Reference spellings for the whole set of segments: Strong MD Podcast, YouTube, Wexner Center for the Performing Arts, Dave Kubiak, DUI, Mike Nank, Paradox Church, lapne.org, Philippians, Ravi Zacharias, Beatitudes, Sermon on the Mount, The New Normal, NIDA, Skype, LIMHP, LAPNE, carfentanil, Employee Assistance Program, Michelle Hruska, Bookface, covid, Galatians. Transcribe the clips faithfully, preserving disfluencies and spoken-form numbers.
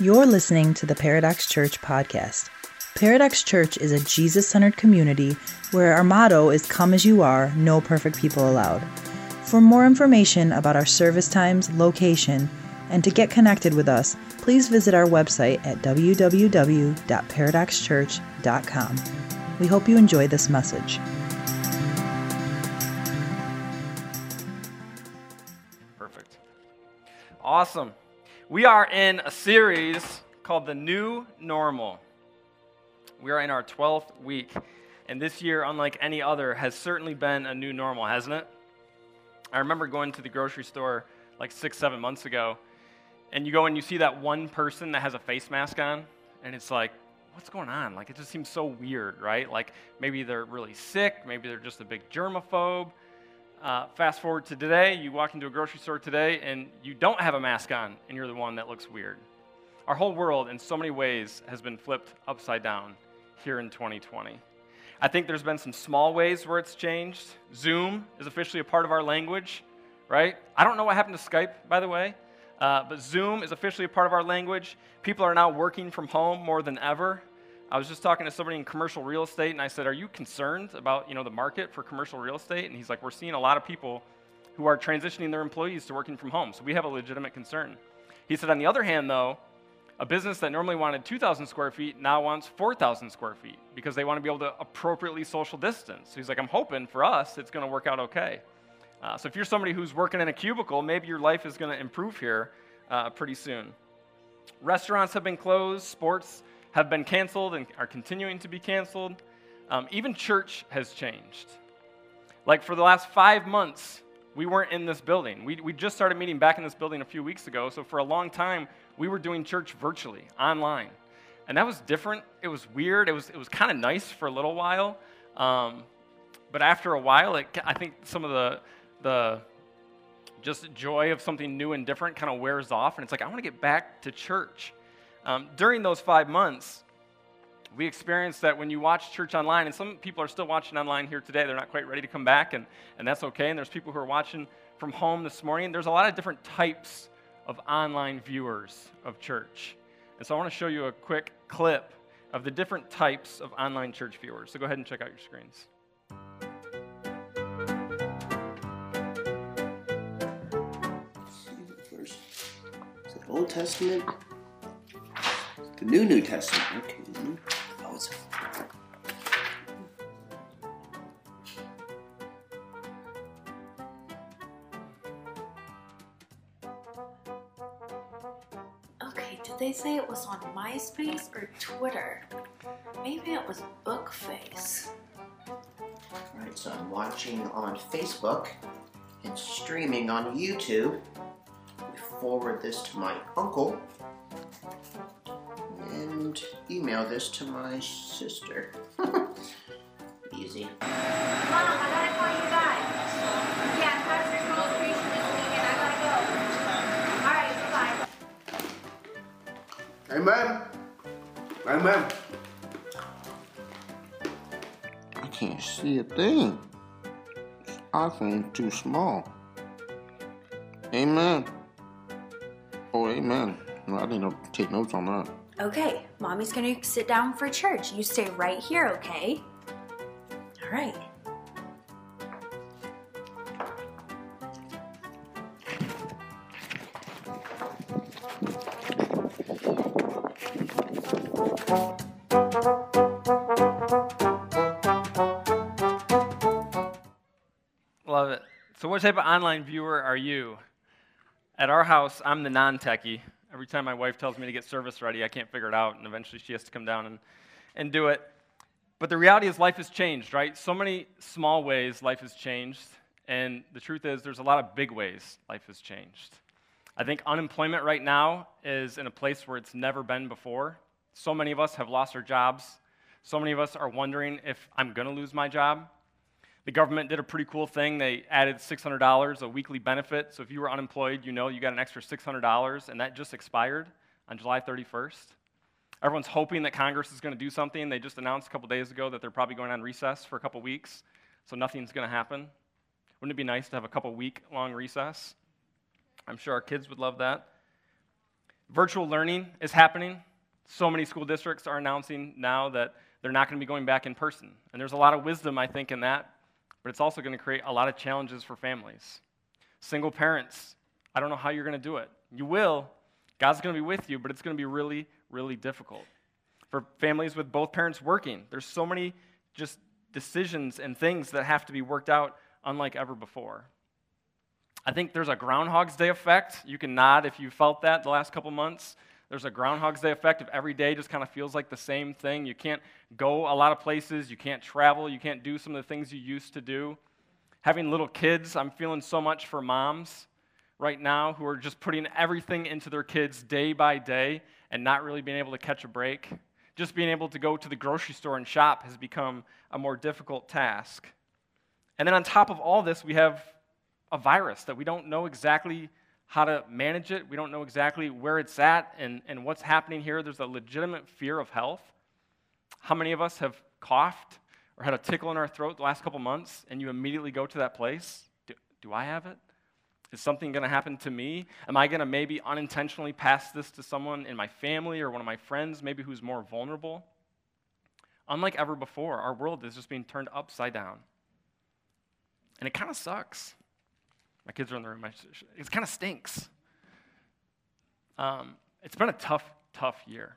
You're listening to the Paradox Church podcast. Paradox Church is a Jesus-centered community where our motto is "Come as you are, no perfect people allowed." For more information about our service times, location, and to get connected with us, please visit our website at w w w dot paradox church dot com. We hope you enjoy this message. Perfect. Awesome. We are in a series called The New Normal. We are in our twelfth week, and this year, unlike any other, has certainly been a new normal, hasn't it? I remember going to the grocery store like six, seven months ago, and you go and you see that one person that has a face mask on, and it's like, what's going on? Like, it just seems so weird, right? Like, maybe they're really sick, maybe they're just a big germaphobe. Uh, fast forward to today, you walk into a grocery store today, and you don't have a mask on, and you're the one that looks weird. Our whole world, in so many ways, has been flipped upside down here in twenty twenty. I think there's been some small ways where it's changed. Zoom is officially a part of our language, right? I don't know what happened to Skype, by the way, uh, but Zoom is officially a part of our language. People are now working from home more than ever. I was just talking to somebody in commercial real estate, and I said, are you concerned about, you know, the market for commercial real estate? And he's like, we're seeing a lot of people who are transitioning their employees to working from home, so we have a legitimate concern. He said, on the other hand, though, a business that normally wanted two thousand square feet now wants four thousand square feet because they want to be able to appropriately social distance. So he's like, I'm hoping for us it's going to work out okay. Uh, so if you're somebody who's working in a cubicle, maybe your life is going to improve here uh, pretty soon. Restaurants have been closed. Sports have been canceled and are continuing to be canceled. Um, even church has changed. Like, for the last five months, we weren't in this building. We, we just started meeting back in this building a few weeks ago, so for a long time, we were doing church virtually, online. And that was different. It was weird. It was it was kind of nice for a little while. Um, but after a while, it, I think some of the, the just joy of something new and different kind of wears off, and it's like, I want to get back to church. Um, during those five months, we experienced that when you watch church online, and some people are still watching online here today. They're not quite ready to come back, and, and that's okay. And there's people who are watching from home this morning. There's a lot of different types of online viewers of church. And so I want to show you a quick clip of the different types of online church viewers. So go ahead and check out your screens. First, is it Old Testament? The New New Testament. Okay. Oh, it's okay, did they say it was on MySpace or Twitter? Maybe it was Bookface. Alright, so I'm watching on Facebook and streaming on YouTube. We forward this to my uncle and email this to my sister. Easy. Mom, I gotta call you guys. Yeah, class is roll creation this weekend. I gotta go. All right, bye-bye. Amen. Amen. I can't see a thing. This iPhone's too small. Amen. Oh, amen. No, I didn't take notes on that. Okay, Mommy's gonna sit down for church. You stay right here, okay? All right. Love it. So what type of online viewer are you? At our house, I'm the non-techie. Every time my wife tells me to get service ready, I can't figure it out, and eventually she has to come down and, and do it. But the reality is life has changed, right? So many small ways life has changed, and the truth is there's a lot of big ways life has changed. I think unemployment right now is in a place where it's never been before. So many of us have lost our jobs. So many of us are wondering if I'm going to lose my job. The government did a pretty cool thing. They added six hundred dollars, a weekly benefit. So if you were unemployed, you know you got an extra six hundred dollars, and that just expired on July thirty-first. Everyone's hoping that Congress is going to do something. They just announced a couple days ago that they're probably going on recess for a couple weeks, so nothing's going to happen. Wouldn't it be nice to have a couple week-long recess? I'm sure our kids would love that. Virtual learning is happening. So many school districts are announcing now that they're not going to be going back in person. And there's a lot of wisdom, I think, in that, but it's also going to create a lot of challenges for families. Single parents, I don't know how you're going to do it. You will. God's going to be with you, but it's going to be really, really difficult. For families with both parents working, there's so many just decisions and things that have to be worked out unlike ever before. I think there's a Groundhog's Day effect. You can nod if you felt that the last couple months. There's a Groundhog's Day effect of every day just kind of feels like the same thing. You can't go a lot of places. You can't travel. You can't do some of the things you used to do. Having little kids, I'm feeling so much for moms right now who are just putting everything into their kids day by day and not really being able to catch a break. Just being able to go to the grocery store and shop has become a more difficult task. And then on top of all this, we have a virus that we don't know exactly how to manage it. We don't know exactly where it's at and, and what's happening here. There's a legitimate fear of health. How many of us have coughed or had a tickle in our throat the last couple months, and you immediately go to that place? Do, do I have it? Is something going to happen to me? Am I going to maybe unintentionally pass this to someone in my family or one of my friends, maybe who's more vulnerable? Unlike ever before, our world is just being turned upside down. And it kind of sucks. My kids are in the room. It kind of stinks. Um, it's been a tough, tough year.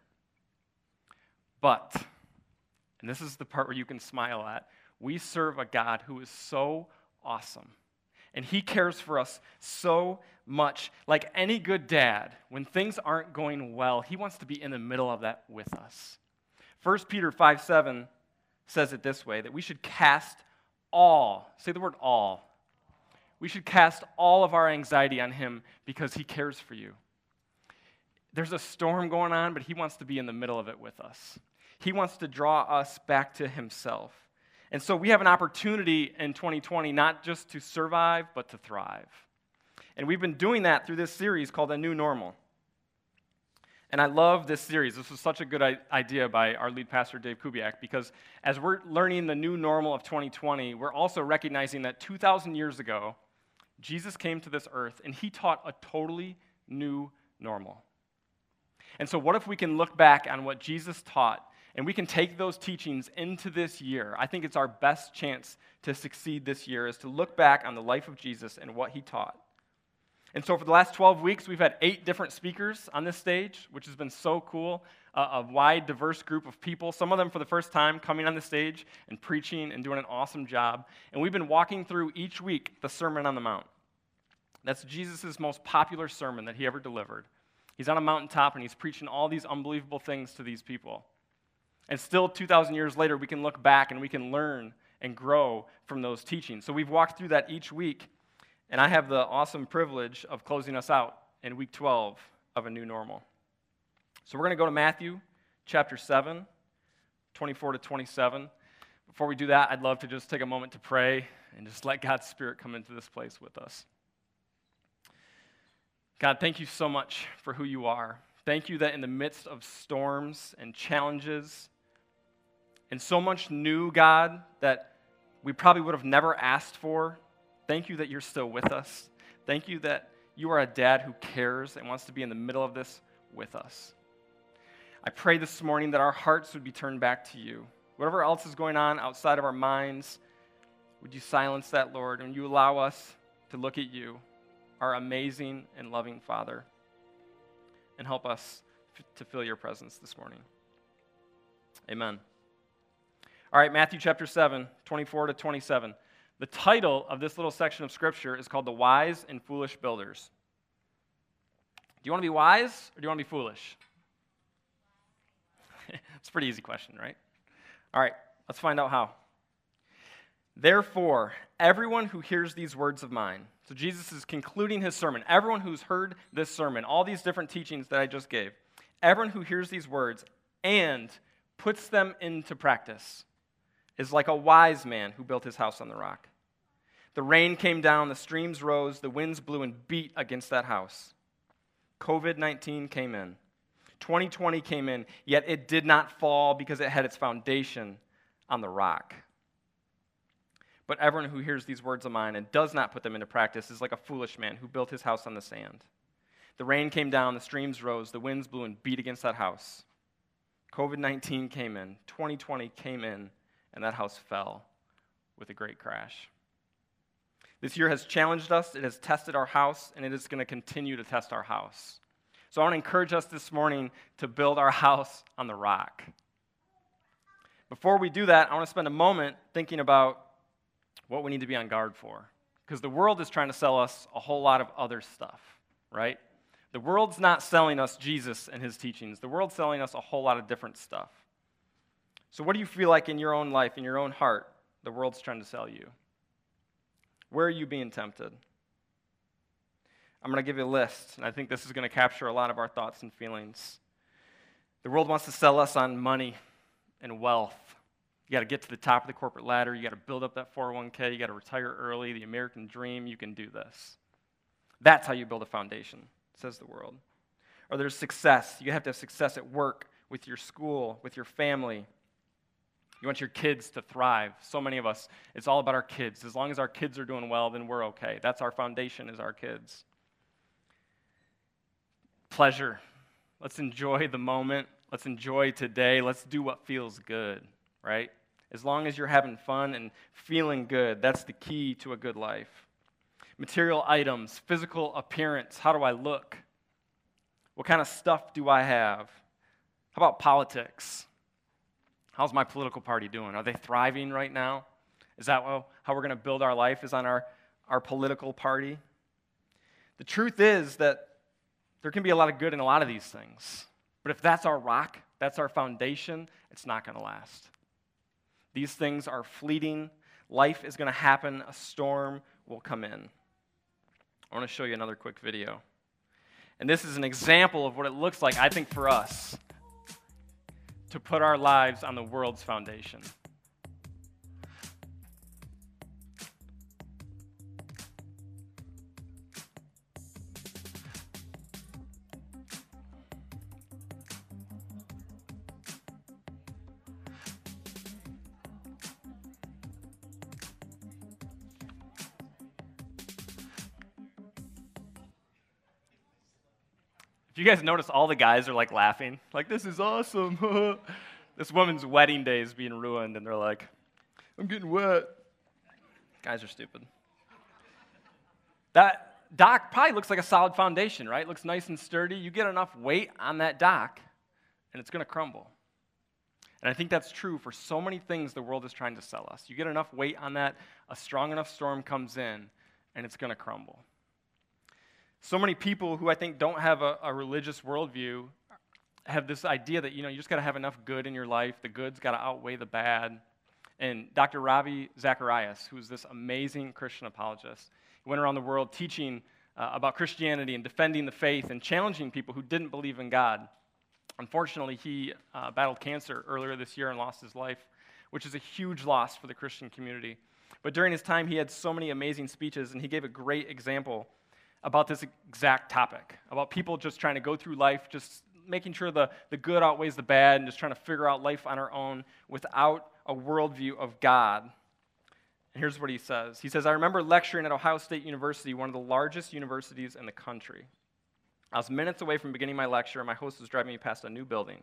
But, and this is the part where you can smile at, we serve a God who is so awesome. And he cares for us so much. Like any good dad, when things aren't going well, he wants to be in the middle of that with us. First Peter five seven says it this way, that we should cast all, say the word all, we should cast all of our anxiety on him because he cares for you. There's a storm going on, but he wants to be in the middle of it with us. He wants to draw us back to himself. And so we have an opportunity in twenty twenty not just to survive, but to thrive. And we've been doing that through this series called A New Normal. And I love this series. This was such a good idea by our lead pastor, Dave Kubiak, because as we're learning the new normal of twenty twenty, we're also recognizing that two thousand years ago, Jesus came to this earth, and he taught a totally new normal. And so what if we can look back on what Jesus taught, and we can take those teachings into this year? I think it's our best chance to succeed this year is to look back on the life of Jesus and what he taught. And so for the last twelve weeks, we've had eight different speakers on this stage, which has been so cool, uh, a wide, diverse group of people, some of them for the first time coming on the stage and preaching and doing an awesome job. And we've been walking through each week the Sermon on the Mount. That's Jesus' most popular sermon that he ever delivered. He's on a mountaintop, and he's preaching all these unbelievable things to these people. And still, two thousand years later, we can look back and we can learn and grow from those teachings. So we've walked through that each week, and I have the awesome privilege of closing us out in week twelve of A New Normal. So we're going to go to Matthew chapter seven, twenty-four to twenty-seven. Before we do that, I'd love to just take a moment to pray and just let God's Spirit come into this place with us. God, thank you so much for who you are. Thank you that in the midst of storms and challenges, and so much new, God, that we probably would have never asked for. Thank you that you're still with us. Thank you that you are a dad who cares and wants to be in the middle of this with us. I pray this morning that our hearts would be turned back to you. Whatever else is going on outside of our minds, would you silence that, Lord, and you allow us to look at you, our amazing and loving Father, and help us f- to feel your presence this morning. Amen. All right, Matthew chapter seven, twenty-four to twenty-seven. The title of this little section of Scripture is called The Wise and Foolish Builders. Do you want to be wise or do you want to be foolish? It's a pretty easy question, right? All right, let's find out how. Therefore, everyone who hears these words of mine, so Jesus is concluding his sermon, everyone who's heard this sermon, all these different teachings that I just gave, everyone who hears these words and puts them into practice is like a wise man who built his house on the rock. The rain came down, the streams rose, the winds blew and beat against that house. covid nineteen came in. twenty twenty came in, yet it did not fall because it had its foundation on the rock. But everyone who hears these words of mine and does not put them into practice is like a foolish man who built his house on the sand. The rain came down, the streams rose, the winds blew and beat against that house. covid nineteen came in, twenty twenty came in, and that house fell with a great crash. This year has challenged us, it has tested our house, and it is going to continue to test our house. So I want to encourage us this morning to build our house on the rock. Before we do that, I want to spend a moment thinking about what we need to be on guard for. Because the world is trying to sell us a whole lot of other stuff, right? The world's not selling us Jesus and his teachings. The world's selling us a whole lot of different stuff. So what do you feel like in your own life, in your own heart, the world's trying to sell you? Where are you being tempted? I'm going to give you a list, and I think this is going to capture a lot of our thoughts and feelings. The world wants to sell us on money and wealth. You got to get to the top of the corporate ladder. You got to build up that four oh one k. You got to retire early. The American dream. You can do this. That's how you build a foundation, says the world. Or there's success. You have to have success at work, with your school, with your family. You want your kids to thrive. So many of us, it's all about our kids. As long as our kids are doing well, then we're okay. That's our foundation, is our kids. Pleasure. Let's enjoy the moment. Let's enjoy today. Let's do what feels good, right? As long as you're having fun and feeling good, that's the key to a good life. Material items, physical appearance. How do I look? What kind of stuff do I have? How about politics? How's my political party doing? Are they thriving right now? Is that how we're going to build our life, is on our, our political party? The truth is that there can be a lot of good in a lot of these things. But if that's our rock, that's our foundation, it's not going to last. These things are fleeting. Life is going to happen. A storm will come in. I want to show you another quick video. And this is an example of what it looks like, I think, for us to put our lives on the world's foundation. If you guys notice, all the guys are like laughing, like, this is awesome. This woman's wedding day is being ruined, and they're like, I'm getting wet. Guys are stupid. That dock probably looks like a solid foundation, right? Looks nice and sturdy. You get enough weight on that dock, and it's going to crumble. And I think that's true for so many things the world is trying to sell us. You get enough weight on that, a strong enough storm comes in, and it's going to crumble. So many people who I think don't have a, a religious worldview have this idea that, you know, you just got to have enough good in your life. The good's got to outweigh the bad. And Doctor Ravi Zacharias, who's this amazing Christian apologist, he went around the world teaching uh, about Christianity and defending the faith and challenging people who didn't believe in God. Unfortunately, he uh, battled cancer earlier this year and lost his life, which is a huge loss for the Christian community. But during his time, he had so many amazing speeches, and he gave a great example about this exact topic, about people just trying to go through life, just making sure the, the good outweighs the bad, and just trying to figure out life on our own without a worldview of God. And here's what he says. He says, I remember lecturing at Ohio State University, one of the largest universities in the country. I was minutes away from beginning my lecture, and my host was driving me past a new building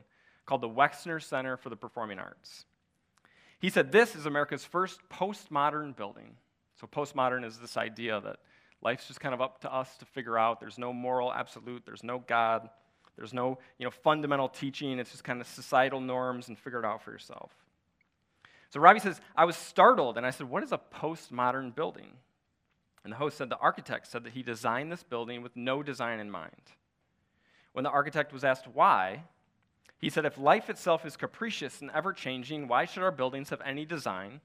called the Wexner Center for the Performing Arts. He said, this is America's first postmodern building. So postmodern is this idea that life's just kind of up to us to figure out. There's no moral absolute. There's no God. There's no, you know, fundamental teaching. It's just kind of societal norms, and figure it out for yourself. So Robbie says, I was startled, and I said, what is a postmodern building? And the host said, the architect said that he designed this building with no design in mind. When the architect was asked why, he said, if life itself is capricious and ever-changing, why should our buildings have any design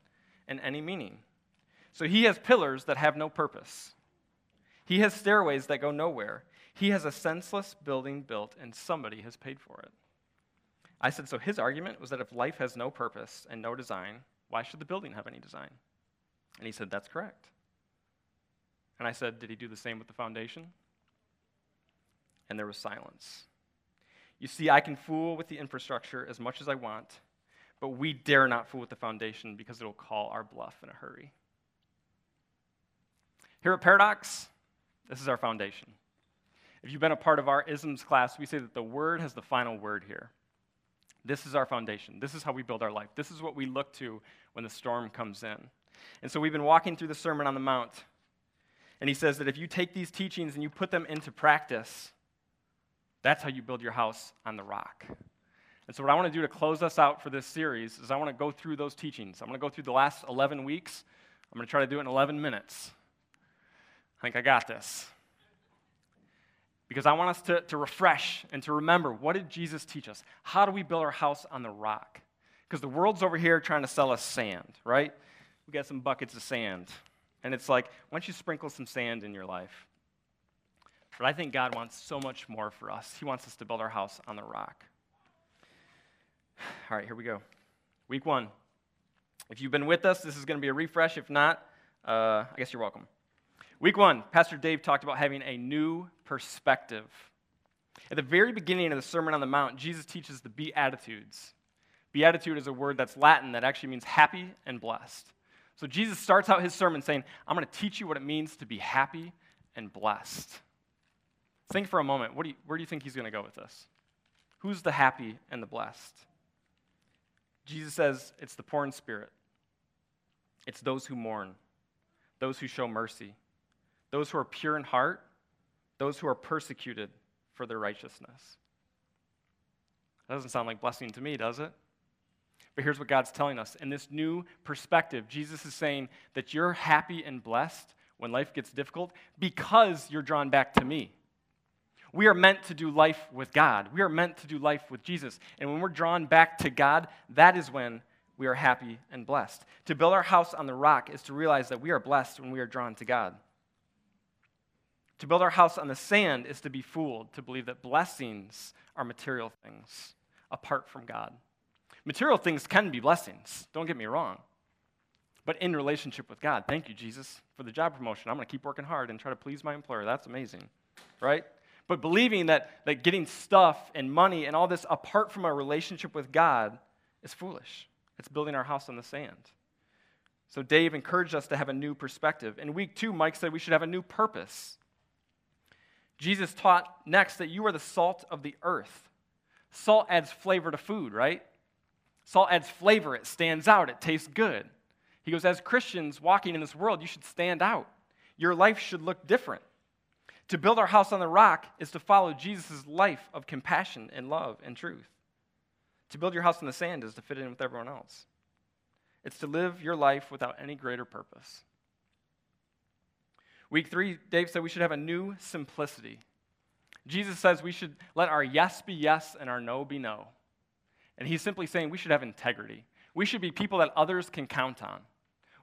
and any meaning? So he has pillars that have no purpose. He has stairways that go nowhere. He has a senseless building built, and somebody has paid for it. I said, so his argument was that if life has no purpose and no design, why should the building have any design? And he said, that's correct. And I said, did he do the same with the foundation? And there was silence. You see, I can fool with the infrastructure as much as I want, but we dare not fool with the foundation because it'll call our bluff in a hurry. Here at Paradox, this is our foundation. If you've been a part of our isms class, we say that the word has the final word here. This is our foundation. This is how we build our life. This is what we look to when the storm comes in. And so we've been walking through the Sermon on the Mount, and he says that if you take these teachings and you put them into practice, that's how you build your house on the rock. And so what I want to do to close us out for this series is I want to go through those teachings. I'm going to go through the last eleven weeks. I'm going to try to do it in eleven minutes. I think I got this. Because I want us to, to refresh and to remember, what did Jesus teach us? How do we build our house on the rock? Because the world's over here trying to sell us sand, right? We got some buckets of sand. And it's like, why don't you sprinkle some sand in your life? But I think God wants so much more for us. He wants us to build our house on the rock. All right, here we go. Week one. If you've been with us, this is going to be a refresh. If not, uh, I guess you're welcome. Week one, Pastor Dave talked about having a new perspective. At the very beginning of the Sermon on the Mount, Jesus teaches the Beatitudes. Beatitude is a word that's Latin that actually means happy and blessed. So Jesus starts out his sermon saying, I'm going to teach you what it means to be happy and blessed. Think for a moment, what do you, where do you think he's going to go with this? Who's the happy and the blessed? Jesus says it's the poor in spirit. It's those who mourn, those who show mercy, those who are pure in heart, those who are persecuted for their righteousness. That doesn't sound like blessing to me, does it? But here's what God's telling us. In this new perspective, Jesus is saying that you're happy and blessed when life gets difficult because you're drawn back to me. We are meant to do life with God. We are meant to do life with Jesus. And when we're drawn back to God, that is when we are happy and blessed. To build our house on the rock is to realize that we are blessed when we are drawn to God. To build our house on the sand is to be fooled, to believe that blessings are material things apart from God. Material things can be blessings, don't get me wrong, but in relationship with God. Thank you, Jesus, for the job promotion. I'm going to keep working hard and try to please my employer. That's amazing, right? But believing that, that getting stuff and money and all this apart from our relationship with God is foolish. It's building our house on the sand. So Dave encouraged us to have a new perspective. In week two, Mike said we should have a new purpose. Jesus taught next that you are the salt of the earth. Salt adds flavor to food, right? Salt adds flavor. It stands out. It tastes good. He goes, as Christians walking in this world, you should stand out. Your life should look different. To build our house on the rock is to follow Jesus' life of compassion and love and truth. To build your house on the sand is to fit in with everyone else. It's to live your life without any greater purpose. Week three, Dave said we should have a new simplicity. Jesus says we should let our yes be yes and our no be no. And he's simply saying we should have integrity. We should be people that others can count on.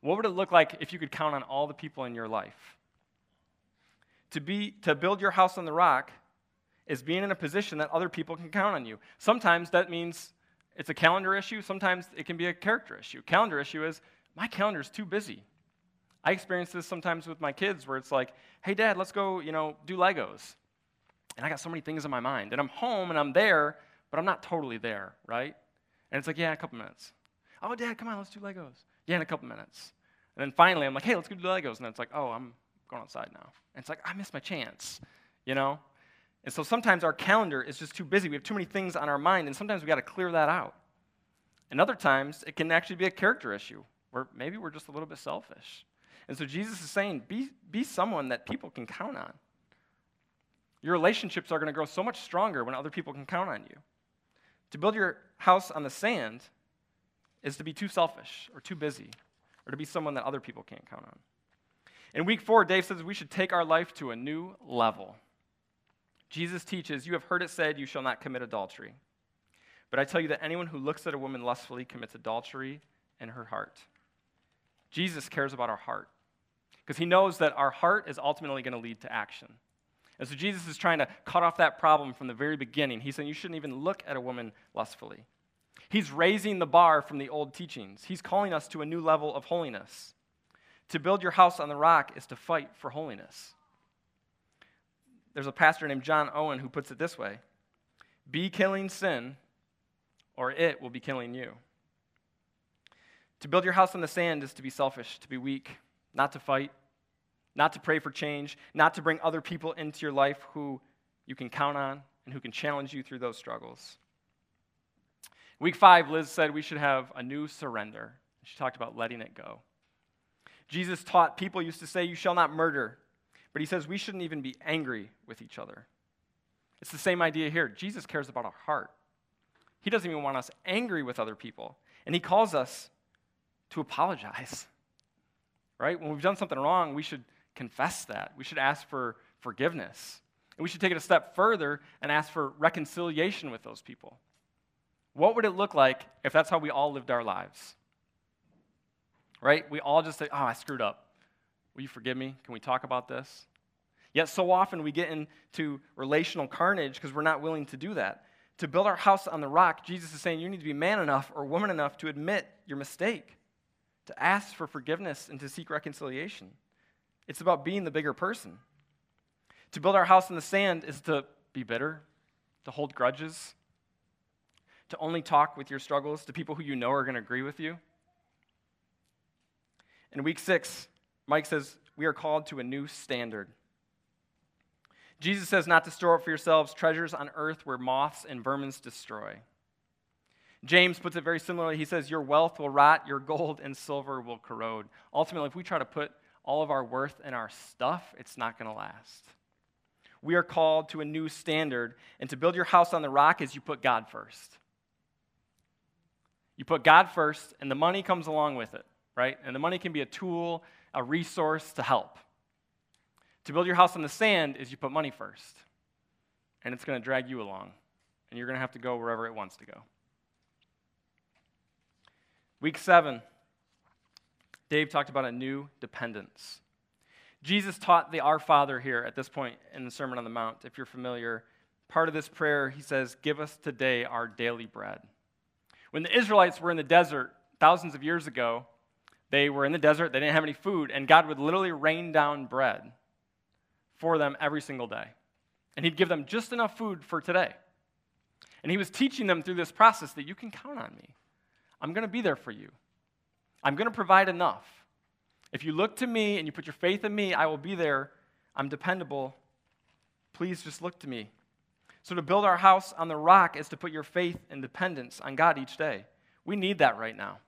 What would it look like if you could count on all the people in your life? To be, to build your house on the rock is being in a position that other people can count on you. Sometimes that means it's a calendar issue. Sometimes it can be a character issue. Calendar issue is, my calendar's too busy. I experience this sometimes with my kids where it's like, hey, Dad, let's go, you know, do Legos. And I got so many things in my mind. And I'm home and I'm there, but I'm not totally there, right? And it's like, yeah, in a couple minutes. Oh, Dad, come on, let's do Legos. Yeah, in a couple minutes. And then finally, I'm like, hey, let's go do Legos. And it's like, oh, I'm going outside now. And it's like, I missed my chance, you know? And so sometimes our calendar is just too busy. We have too many things on our mind, and sometimes we got to clear that out. And other times, it can actually be a character issue where maybe we're just a little bit selfish. And so Jesus is saying, be, be someone that people can count on. Your relationships are going to grow so much stronger when other people can count on you. To build your house on the sand is to be too selfish or too busy or to be someone that other people can't count on. In week four, Dave says we should take our life to a new level. Jesus teaches, you have heard it said, you shall not commit adultery. But I tell you that anyone who looks at a woman lustfully commits adultery in her heart. Jesus cares about our heart because he knows that our heart is ultimately going to lead to action. And so Jesus is trying to cut off that problem from the very beginning. He's saying you shouldn't even look at a woman lustfully. He's raising the bar from the old teachings. He's calling us to a new level of holiness. To build your house on the rock is to fight for holiness. There's a pastor named John Owen who puts it this way. Be killing sin, or it will be killing you. To build your house on the sand is to be selfish, to be weak, not to fight, not to pray for change, not to bring other people into your life who you can count on and who can challenge you through those struggles. Week five, Liz said we should have a new surrender. She talked about letting it go. Jesus taught people used to say, you shall not murder. But he says we shouldn't even be angry with each other. It's the same idea here. Jesus cares about our heart. He doesn't even want us angry with other people. And he calls us to apologize, right? When we've done something wrong, we should confess that. We should ask for forgiveness. And we should take it a step further and ask for reconciliation with those people. What would it look like if that's how we all lived our lives? Right? We all just say, oh, I screwed up. Will you forgive me? Can we talk about this? Yet so often we get into relational carnage because we're not willing to do that. To build our house on the rock, Jesus is saying you need to be man enough or woman enough to admit your mistake, to ask for forgiveness and to seek reconciliation. It's about being the bigger person. To build our house in the sand is to be bitter, to hold grudges, to only talk with your struggles to people who you know are going to agree with you. In week six, Mike says, we are called to a new standard. Jesus says not to store up for yourselves treasures on earth where moths and vermins destroy. James puts it very similarly. He says, your wealth will rot, your gold and silver will corrode. Ultimately, if we try to put all of our worth in our stuff, it's not going to last. We are called to a new standard, and to build your house on the rock is you put God first. You put God first, and the money comes along with it, right? And the money can be a tool, a resource to help. To build your house on the sand is you put money first, and it's going to drag you along, and you're going to have to go wherever it wants to go. Week seven, Dave talked about a new dependence. Jesus taught the Our Father here at this point in the Sermon on the Mount, if you're familiar. Part of this prayer, he says, give us today our daily bread. When the Israelites were in the desert thousands of years ago, they were in the desert, they didn't have any food, and God would literally rain down bread for them every single day. And he'd give them just enough food for today. And he was teaching them through this process that you can count on me. I'm going to be there for you. I'm going to provide enough. If you look to me and you put your faith in me, I will be there. I'm dependable. Please just look to me. So to build our house on the rock is to put your faith and dependence on God each day. We need that right now.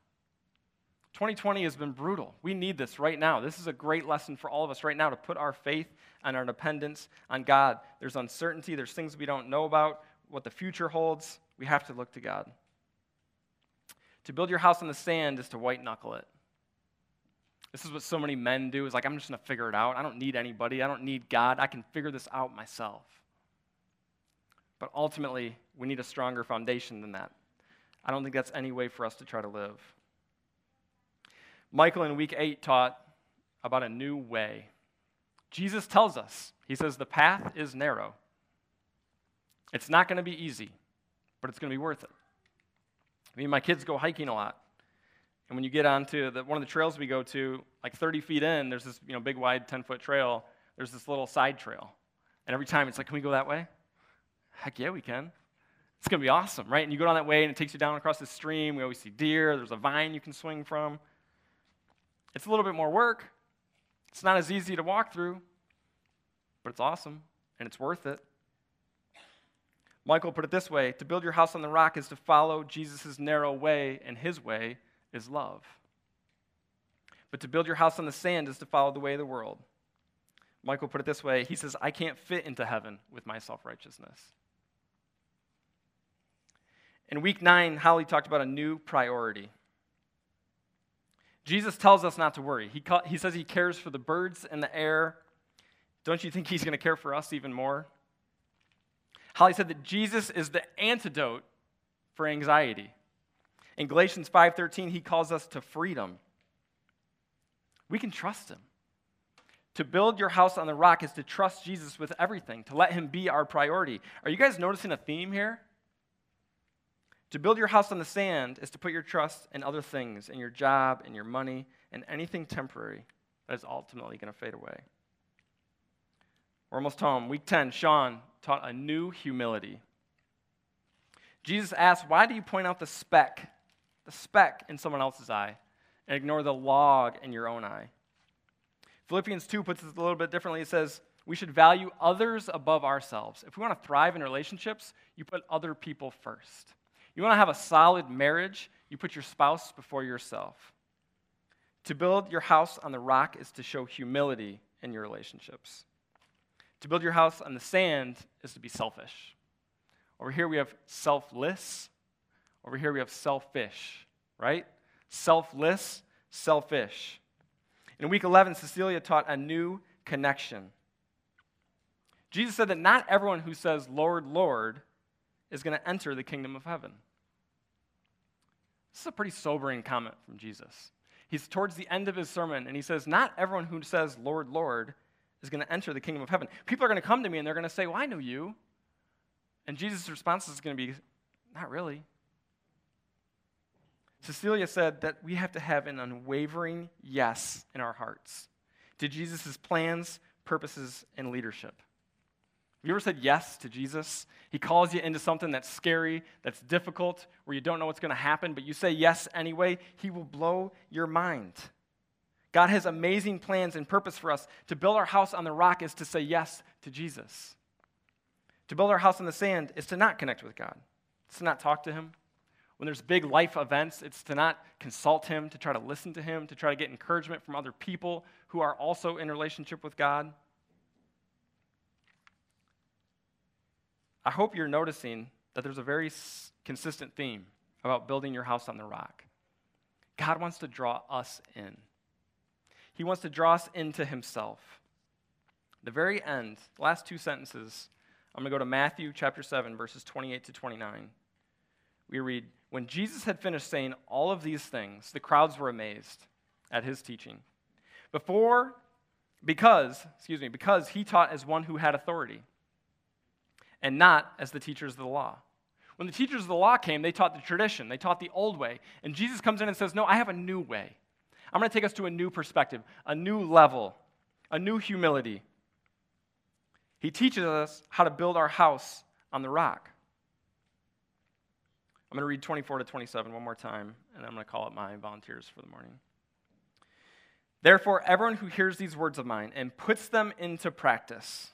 twenty twenty has been brutal. We need this right now. This is a great lesson for all of us right now to put our faith and our dependence on God. There's uncertainty. There's things we don't know about, what the future holds. We have to look to God. To build your house on the sand is to white-knuckle it. This is what so many men do. It's like, I'm just going to figure it out. I don't need anybody. I don't need God. I can figure this out myself. But ultimately, we need a stronger foundation than that. I don't think that's any way for us to try to live. Michael in week eight taught about a new way. Jesus tells us, he says, the path is narrow. It's not going to be easy, but it's going to be worth it. I mean, my kids go hiking a lot. And when you get onto the, one of the trails we go to, like thirty feet in, there's this you know, big, wide, ten-foot trail. There's this little side trail. And every time it's like, can we go that way? Heck yeah, we can. It's going to be awesome, right? And you go down that way, and it takes you down across the stream. We always see deer. There's a vine you can swing from. It's a little bit more work. It's not as easy to walk through, but it's awesome, and it's worth it. Michael put it this way, to build your house on the rock is to follow Jesus' narrow way, and his way is love. But to build your house on the sand is to follow the way of the world. Michael put it this way, he says, I can't fit into heaven with my self-righteousness. In week nine, Holly talked about a new priority. Jesus tells us not to worry. He, ca- he says he cares for the birds and the air. Don't you think he's going to care for us even more? Holly said that Jesus is the antidote for anxiety. In Galatians five thirteen, he calls us to freedom. We can trust him. To build your house on the rock is to trust Jesus with everything, to let him be our priority. Are you guys noticing a theme here? To build your house on the sand is to put your trust in other things, in your job, in your money, in anything temporary that is ultimately going to fade away. We're almost home. Week ten, Sean taught a new humility. Jesus asked, why do you point out the speck, the speck in someone else's eye, and ignore the log in your own eye? Philippians two puts it a little bit differently. It says, we should value others above ourselves. If we want to thrive in relationships, you put other people first. You want to have a solid marriage, you put your spouse before yourself. To build your house on the rock is to show humility in your relationships. To build your house on the sand is to be selfish. Over here we have selfless. Over here we have selfish, right? Selfless, selfish. In week eleven, Cecilia taught a new connection. Jesus said that not everyone who says, Lord, Lord, is going to enter the kingdom of heaven. This is a pretty sobering comment from Jesus. He's towards the end of his sermon, and he says, not everyone who says, Lord, Lord, is going to enter the kingdom of heaven. People are going to come to me, and they're going to say, well, I know you. And Jesus' response is going to be, not really. Cecilia said that we have to have an unwavering yes in our hearts to Jesus' plans, purposes, and leadership. Have you ever said yes to Jesus? He calls you into something that's scary, that's difficult, where you don't know what's going to happen, but you say yes anyway. He will blow your mind. God has amazing plans and purpose for us. To build our house on the rock is to say yes to Jesus. To build our house on the sand is to not connect with God. It's to not talk to him. When there's big life events, it's to not consult him, to try to listen to him, to try to get encouragement from other people who are also in relationship with God. I hope you're noticing that there's a very s- consistent theme about building your house on the rock. God wants to draw us in. He wants to draw us into himself. The very end, the last two sentences, I'm going to go to Matthew chapter seven, verses twenty-eight to twenty-nine. We read, when Jesus had finished saying all of these things, the crowds were amazed at his teaching. Before, because, excuse me, because he taught as one who had authority, and not as the teachers of the law. When the teachers of the law came, they taught the tradition. They taught the old way. And Jesus comes in and says, no, I have a new way. I'm going to take us to a new perspective, a new level, a new humility. He teaches us how to build our house on the rock. I'm going to read twenty-four to twenty-seven one more time, and I'm going to call up my volunteers for the morning. Therefore, everyone who hears these words of mine and puts them into practice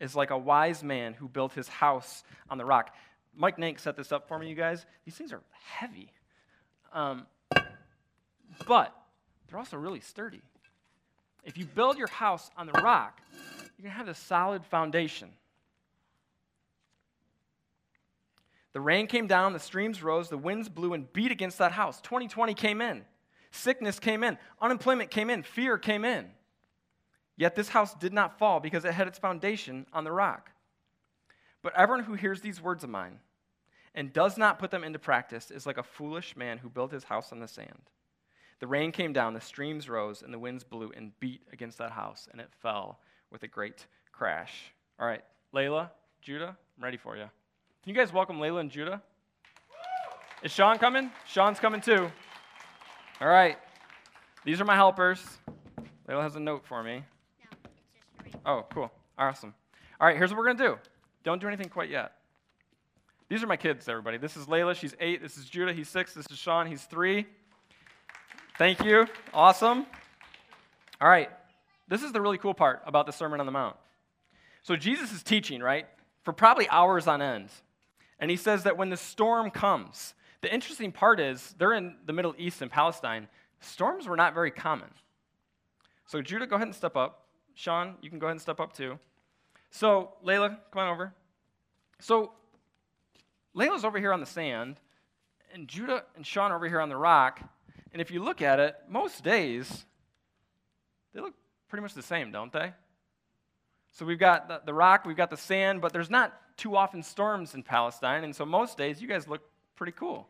is like a wise man who built his house on the rock. Mike Nank set this up for me, you guys. These things are heavy. Um, but they're also really sturdy. If you build your house on the rock, you're going to have a solid foundation. The rain came down, the streams rose, the winds blew and beat against that house. twenty twenty came in. Sickness came in. Unemployment came in. Fear came in. Yet this house did not fall because it had its foundation on the rock. But everyone who hears these words of mine and does not put them into practice is like a foolish man who built his house on the sand. The rain came down, the streams rose, and the winds blew and beat against that house, and it fell with a great crash. All right, Layla, Judah, I'm ready for you. Can you guys welcome Layla and Judah? Is Sean coming? Sean's coming too. All right, these are my helpers. Layla has a note for me. Oh, cool. Awesome. All right, here's what we're going to do. Don't do anything quite yet. These are my kids, everybody. This is Layla. She's eight. This is Judah. He's six. This is Sean. He's three. Thank you. Awesome. All right. This is the really cool part about the Sermon on the Mount. So Jesus is teaching, right, for probably hours on end. And he says that when the storm comes, the interesting part is they're in the Middle East and Palestine. Storms were not very common. So Judah, go ahead and step up. Sean, you can go ahead and step up too. So, Layla, come on over. So, Layla's over here on the sand, and Judah and Sean are over here on the rock. And if you look at it, most days, they look pretty much the same, don't they? So we've got the, the rock, we've got the sand, but there's not too often storms in Palestine. And so most days, you guys look pretty cool.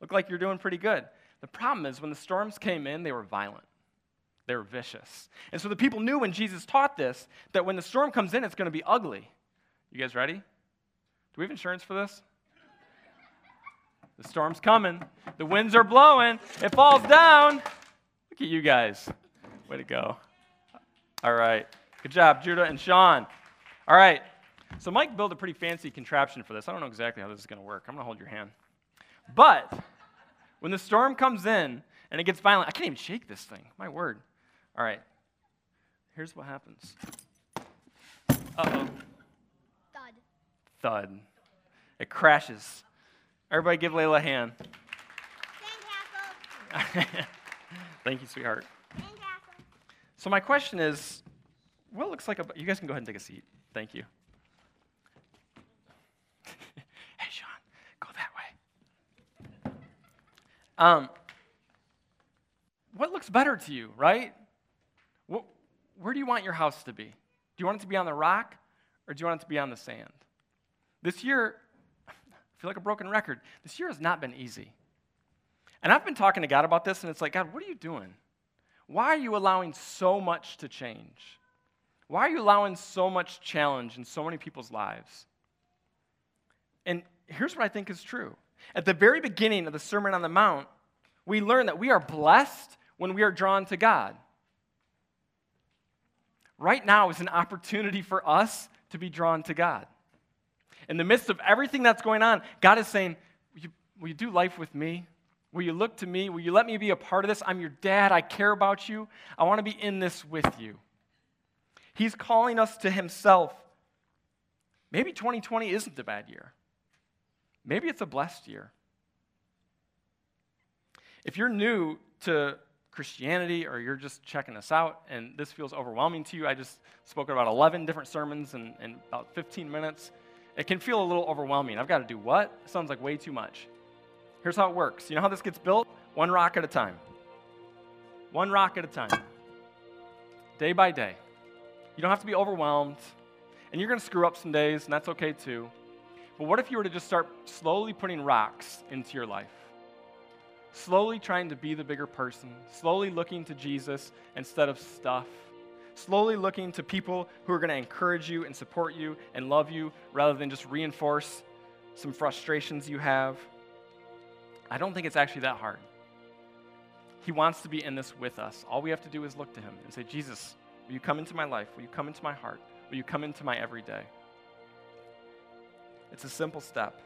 Look like you're doing pretty good. The problem is when the storms came in, they were violent. They're vicious. And so the people knew when Jesus taught this that when the storm comes in, it's going to be ugly. You guys ready? Do we have insurance for this? The storm's coming. The winds are blowing. It falls down. Look at you guys. Way to go. All right. Good job, Judah and Sean. All right. So Mike built a pretty fancy contraption for this. I don't know exactly how this is going to work. I'm going to hold your hand. But when the storm comes in and it gets violent, I can't even shake this thing. My word. All right. here's what happens. Uh-oh. Thud. Thud. It crashes. Everybody give Layla a hand. Thank you, sweetheart. So my question is, what looks like a... You guys can go ahead and take a seat. Thank you. Hey, Sean, go that way. Um, what looks better to you, right? What, where do you want your house to be? Do you want it to be on the rock, or do you want it to be on the sand? This year, I feel like a broken record. This year has not been easy. And I've been talking to God about this, and it's like, God, what are you doing? Why are you allowing so much to change? Why are you allowing so much challenge in so many people's lives? And here's what I think is true. At the very beginning of the Sermon on the Mount, we learn that we are blessed when we are drawn to God. Right now is an opportunity for us to be drawn to God. In the midst of everything that's going on, God is saying, will you, will you do life with me? Will you look to me? Will you let me be a part of this? I'm your dad. I care about you. I want to be in this with you. He's calling us to himself. Maybe twenty twenty isn't a bad year. Maybe it's a blessed year. If you're new to Christianity or you're just checking us out and this feels overwhelming to you, I just spoke about eleven different sermons in, in about fifteen minutes. It can feel a little overwhelming. I've got to do what? It sounds like way too much. Here's how it works. You know how this gets built? One rock at a time. One rock at a time. Day by day. You don't have to be overwhelmed. And you're going to screw up some days, and that's okay too. But what if you were to just start slowly putting rocks into your life? Slowly trying to be the bigger person. Slowly looking to Jesus instead of stuff. Slowly looking to people who are going to encourage you and support you and love you rather than just reinforce some frustrations you have. I don't think it's actually that hard. He wants to be in this with us. All we have to do is look to him and say, Jesus, will you come into my life? Will you come into my heart? Will you come into my everyday? It's a simple step.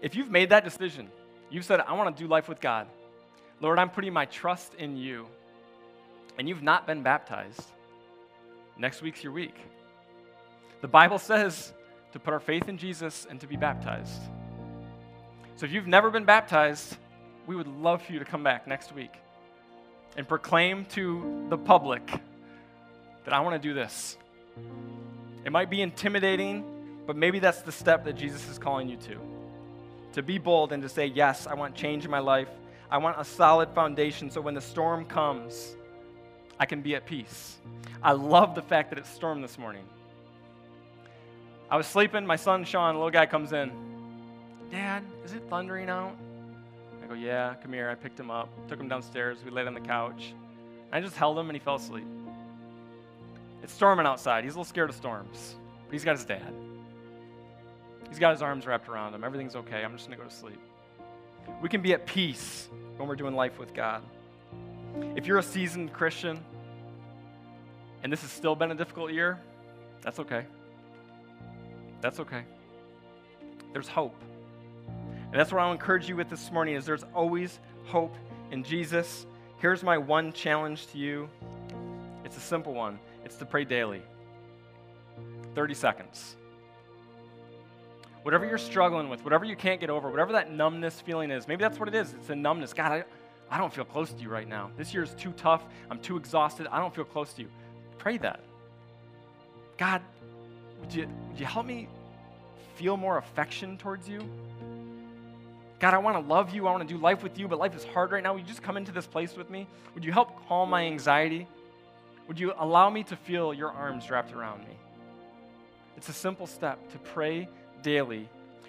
If you've made that decision, you've said, I want to do life with God. Lord, I'm putting my trust in you. And you've not been baptized. Next week's your week. The Bible says to put our faith in Jesus and to be baptized. So if you've never been baptized, we would love for you to come back next week and proclaim to the public that I want to do this. It might be intimidating, but maybe that's the step that Jesus is calling you to. To be bold and to say, yes, I want change in my life. I want a solid foundation so when the storm comes, I can be at peace. I love the fact that it stormed this morning. I was sleeping. My son, Sean, a little guy, comes in. Dad, is it thundering out? I go, yeah, come here. I picked him up, took him downstairs. We laid on the couch. I just held him, and he fell asleep. It's storming outside. He's a little scared of storms, but he's got his dad. He's got his arms wrapped around him. Everything's okay. I'm just going to go to sleep. We can be at peace when we're doing life with God. If you're a seasoned Christian, and this has still been a difficult year, that's okay. That's okay. There's hope. And that's what I'll encourage you with this morning is there's always hope in Jesus. Here's my one challenge to you. It's a simple one. It's to pray daily. thirty seconds. Whatever you're struggling with, whatever you can't get over, whatever that numbness feeling is, maybe that's what it is. It's a numbness. God, I, I don't feel close to you right now. This year is too tough. I'm too exhausted. I don't feel close to you. Pray that. God, would you, would you help me feel more affection towards you? God, I want to love you. I want to do life with you, but life is hard right now. Would you just come into this place with me? Would you help calm my anxiety? Would you allow me to feel your arms wrapped around me? It's a simple step to pray daily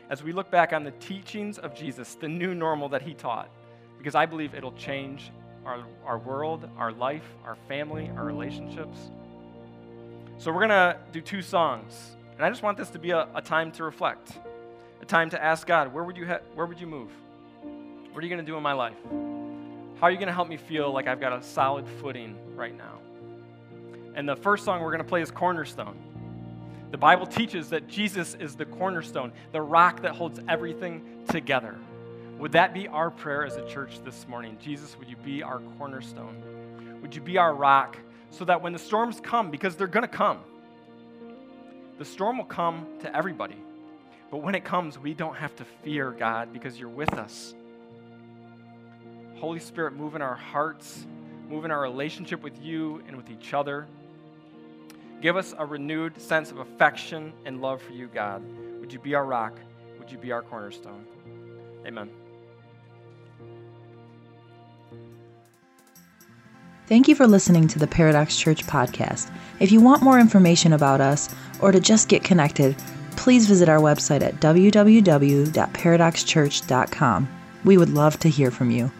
as we look back on the teachings of Jesus, the new normal that he taught, because I believe it'll change our, our world, our life, our family, our relationships. So we're going to do two songs, and I just want this to be a, a time to reflect. A time to ask God, where would you ha- where would you move? What are you going to do in my life? How are you going to help me feel like I've got a solid footing right now? And the first song we're going to play is Cornerstone. The Bible teaches that Jesus is the cornerstone, the rock that holds everything together. Would that be our prayer as a church this morning? Jesus, would you be our cornerstone? Would you be our rock so that when the storms come, because they're going to come, the storm will come to everybody. But when it comes, we don't have to fear, God, because you're with us. Holy Spirit, move in our hearts, move in our relationship with you and with each other. Give us a renewed sense of affection and love for you, God. Would you be our rock? Would you be our cornerstone? Amen. Thank you for listening to the Paradox Church podcast. If you want more information about us or to just get connected, please visit our website at w w w dot paradox church dot com. We would love to hear from you.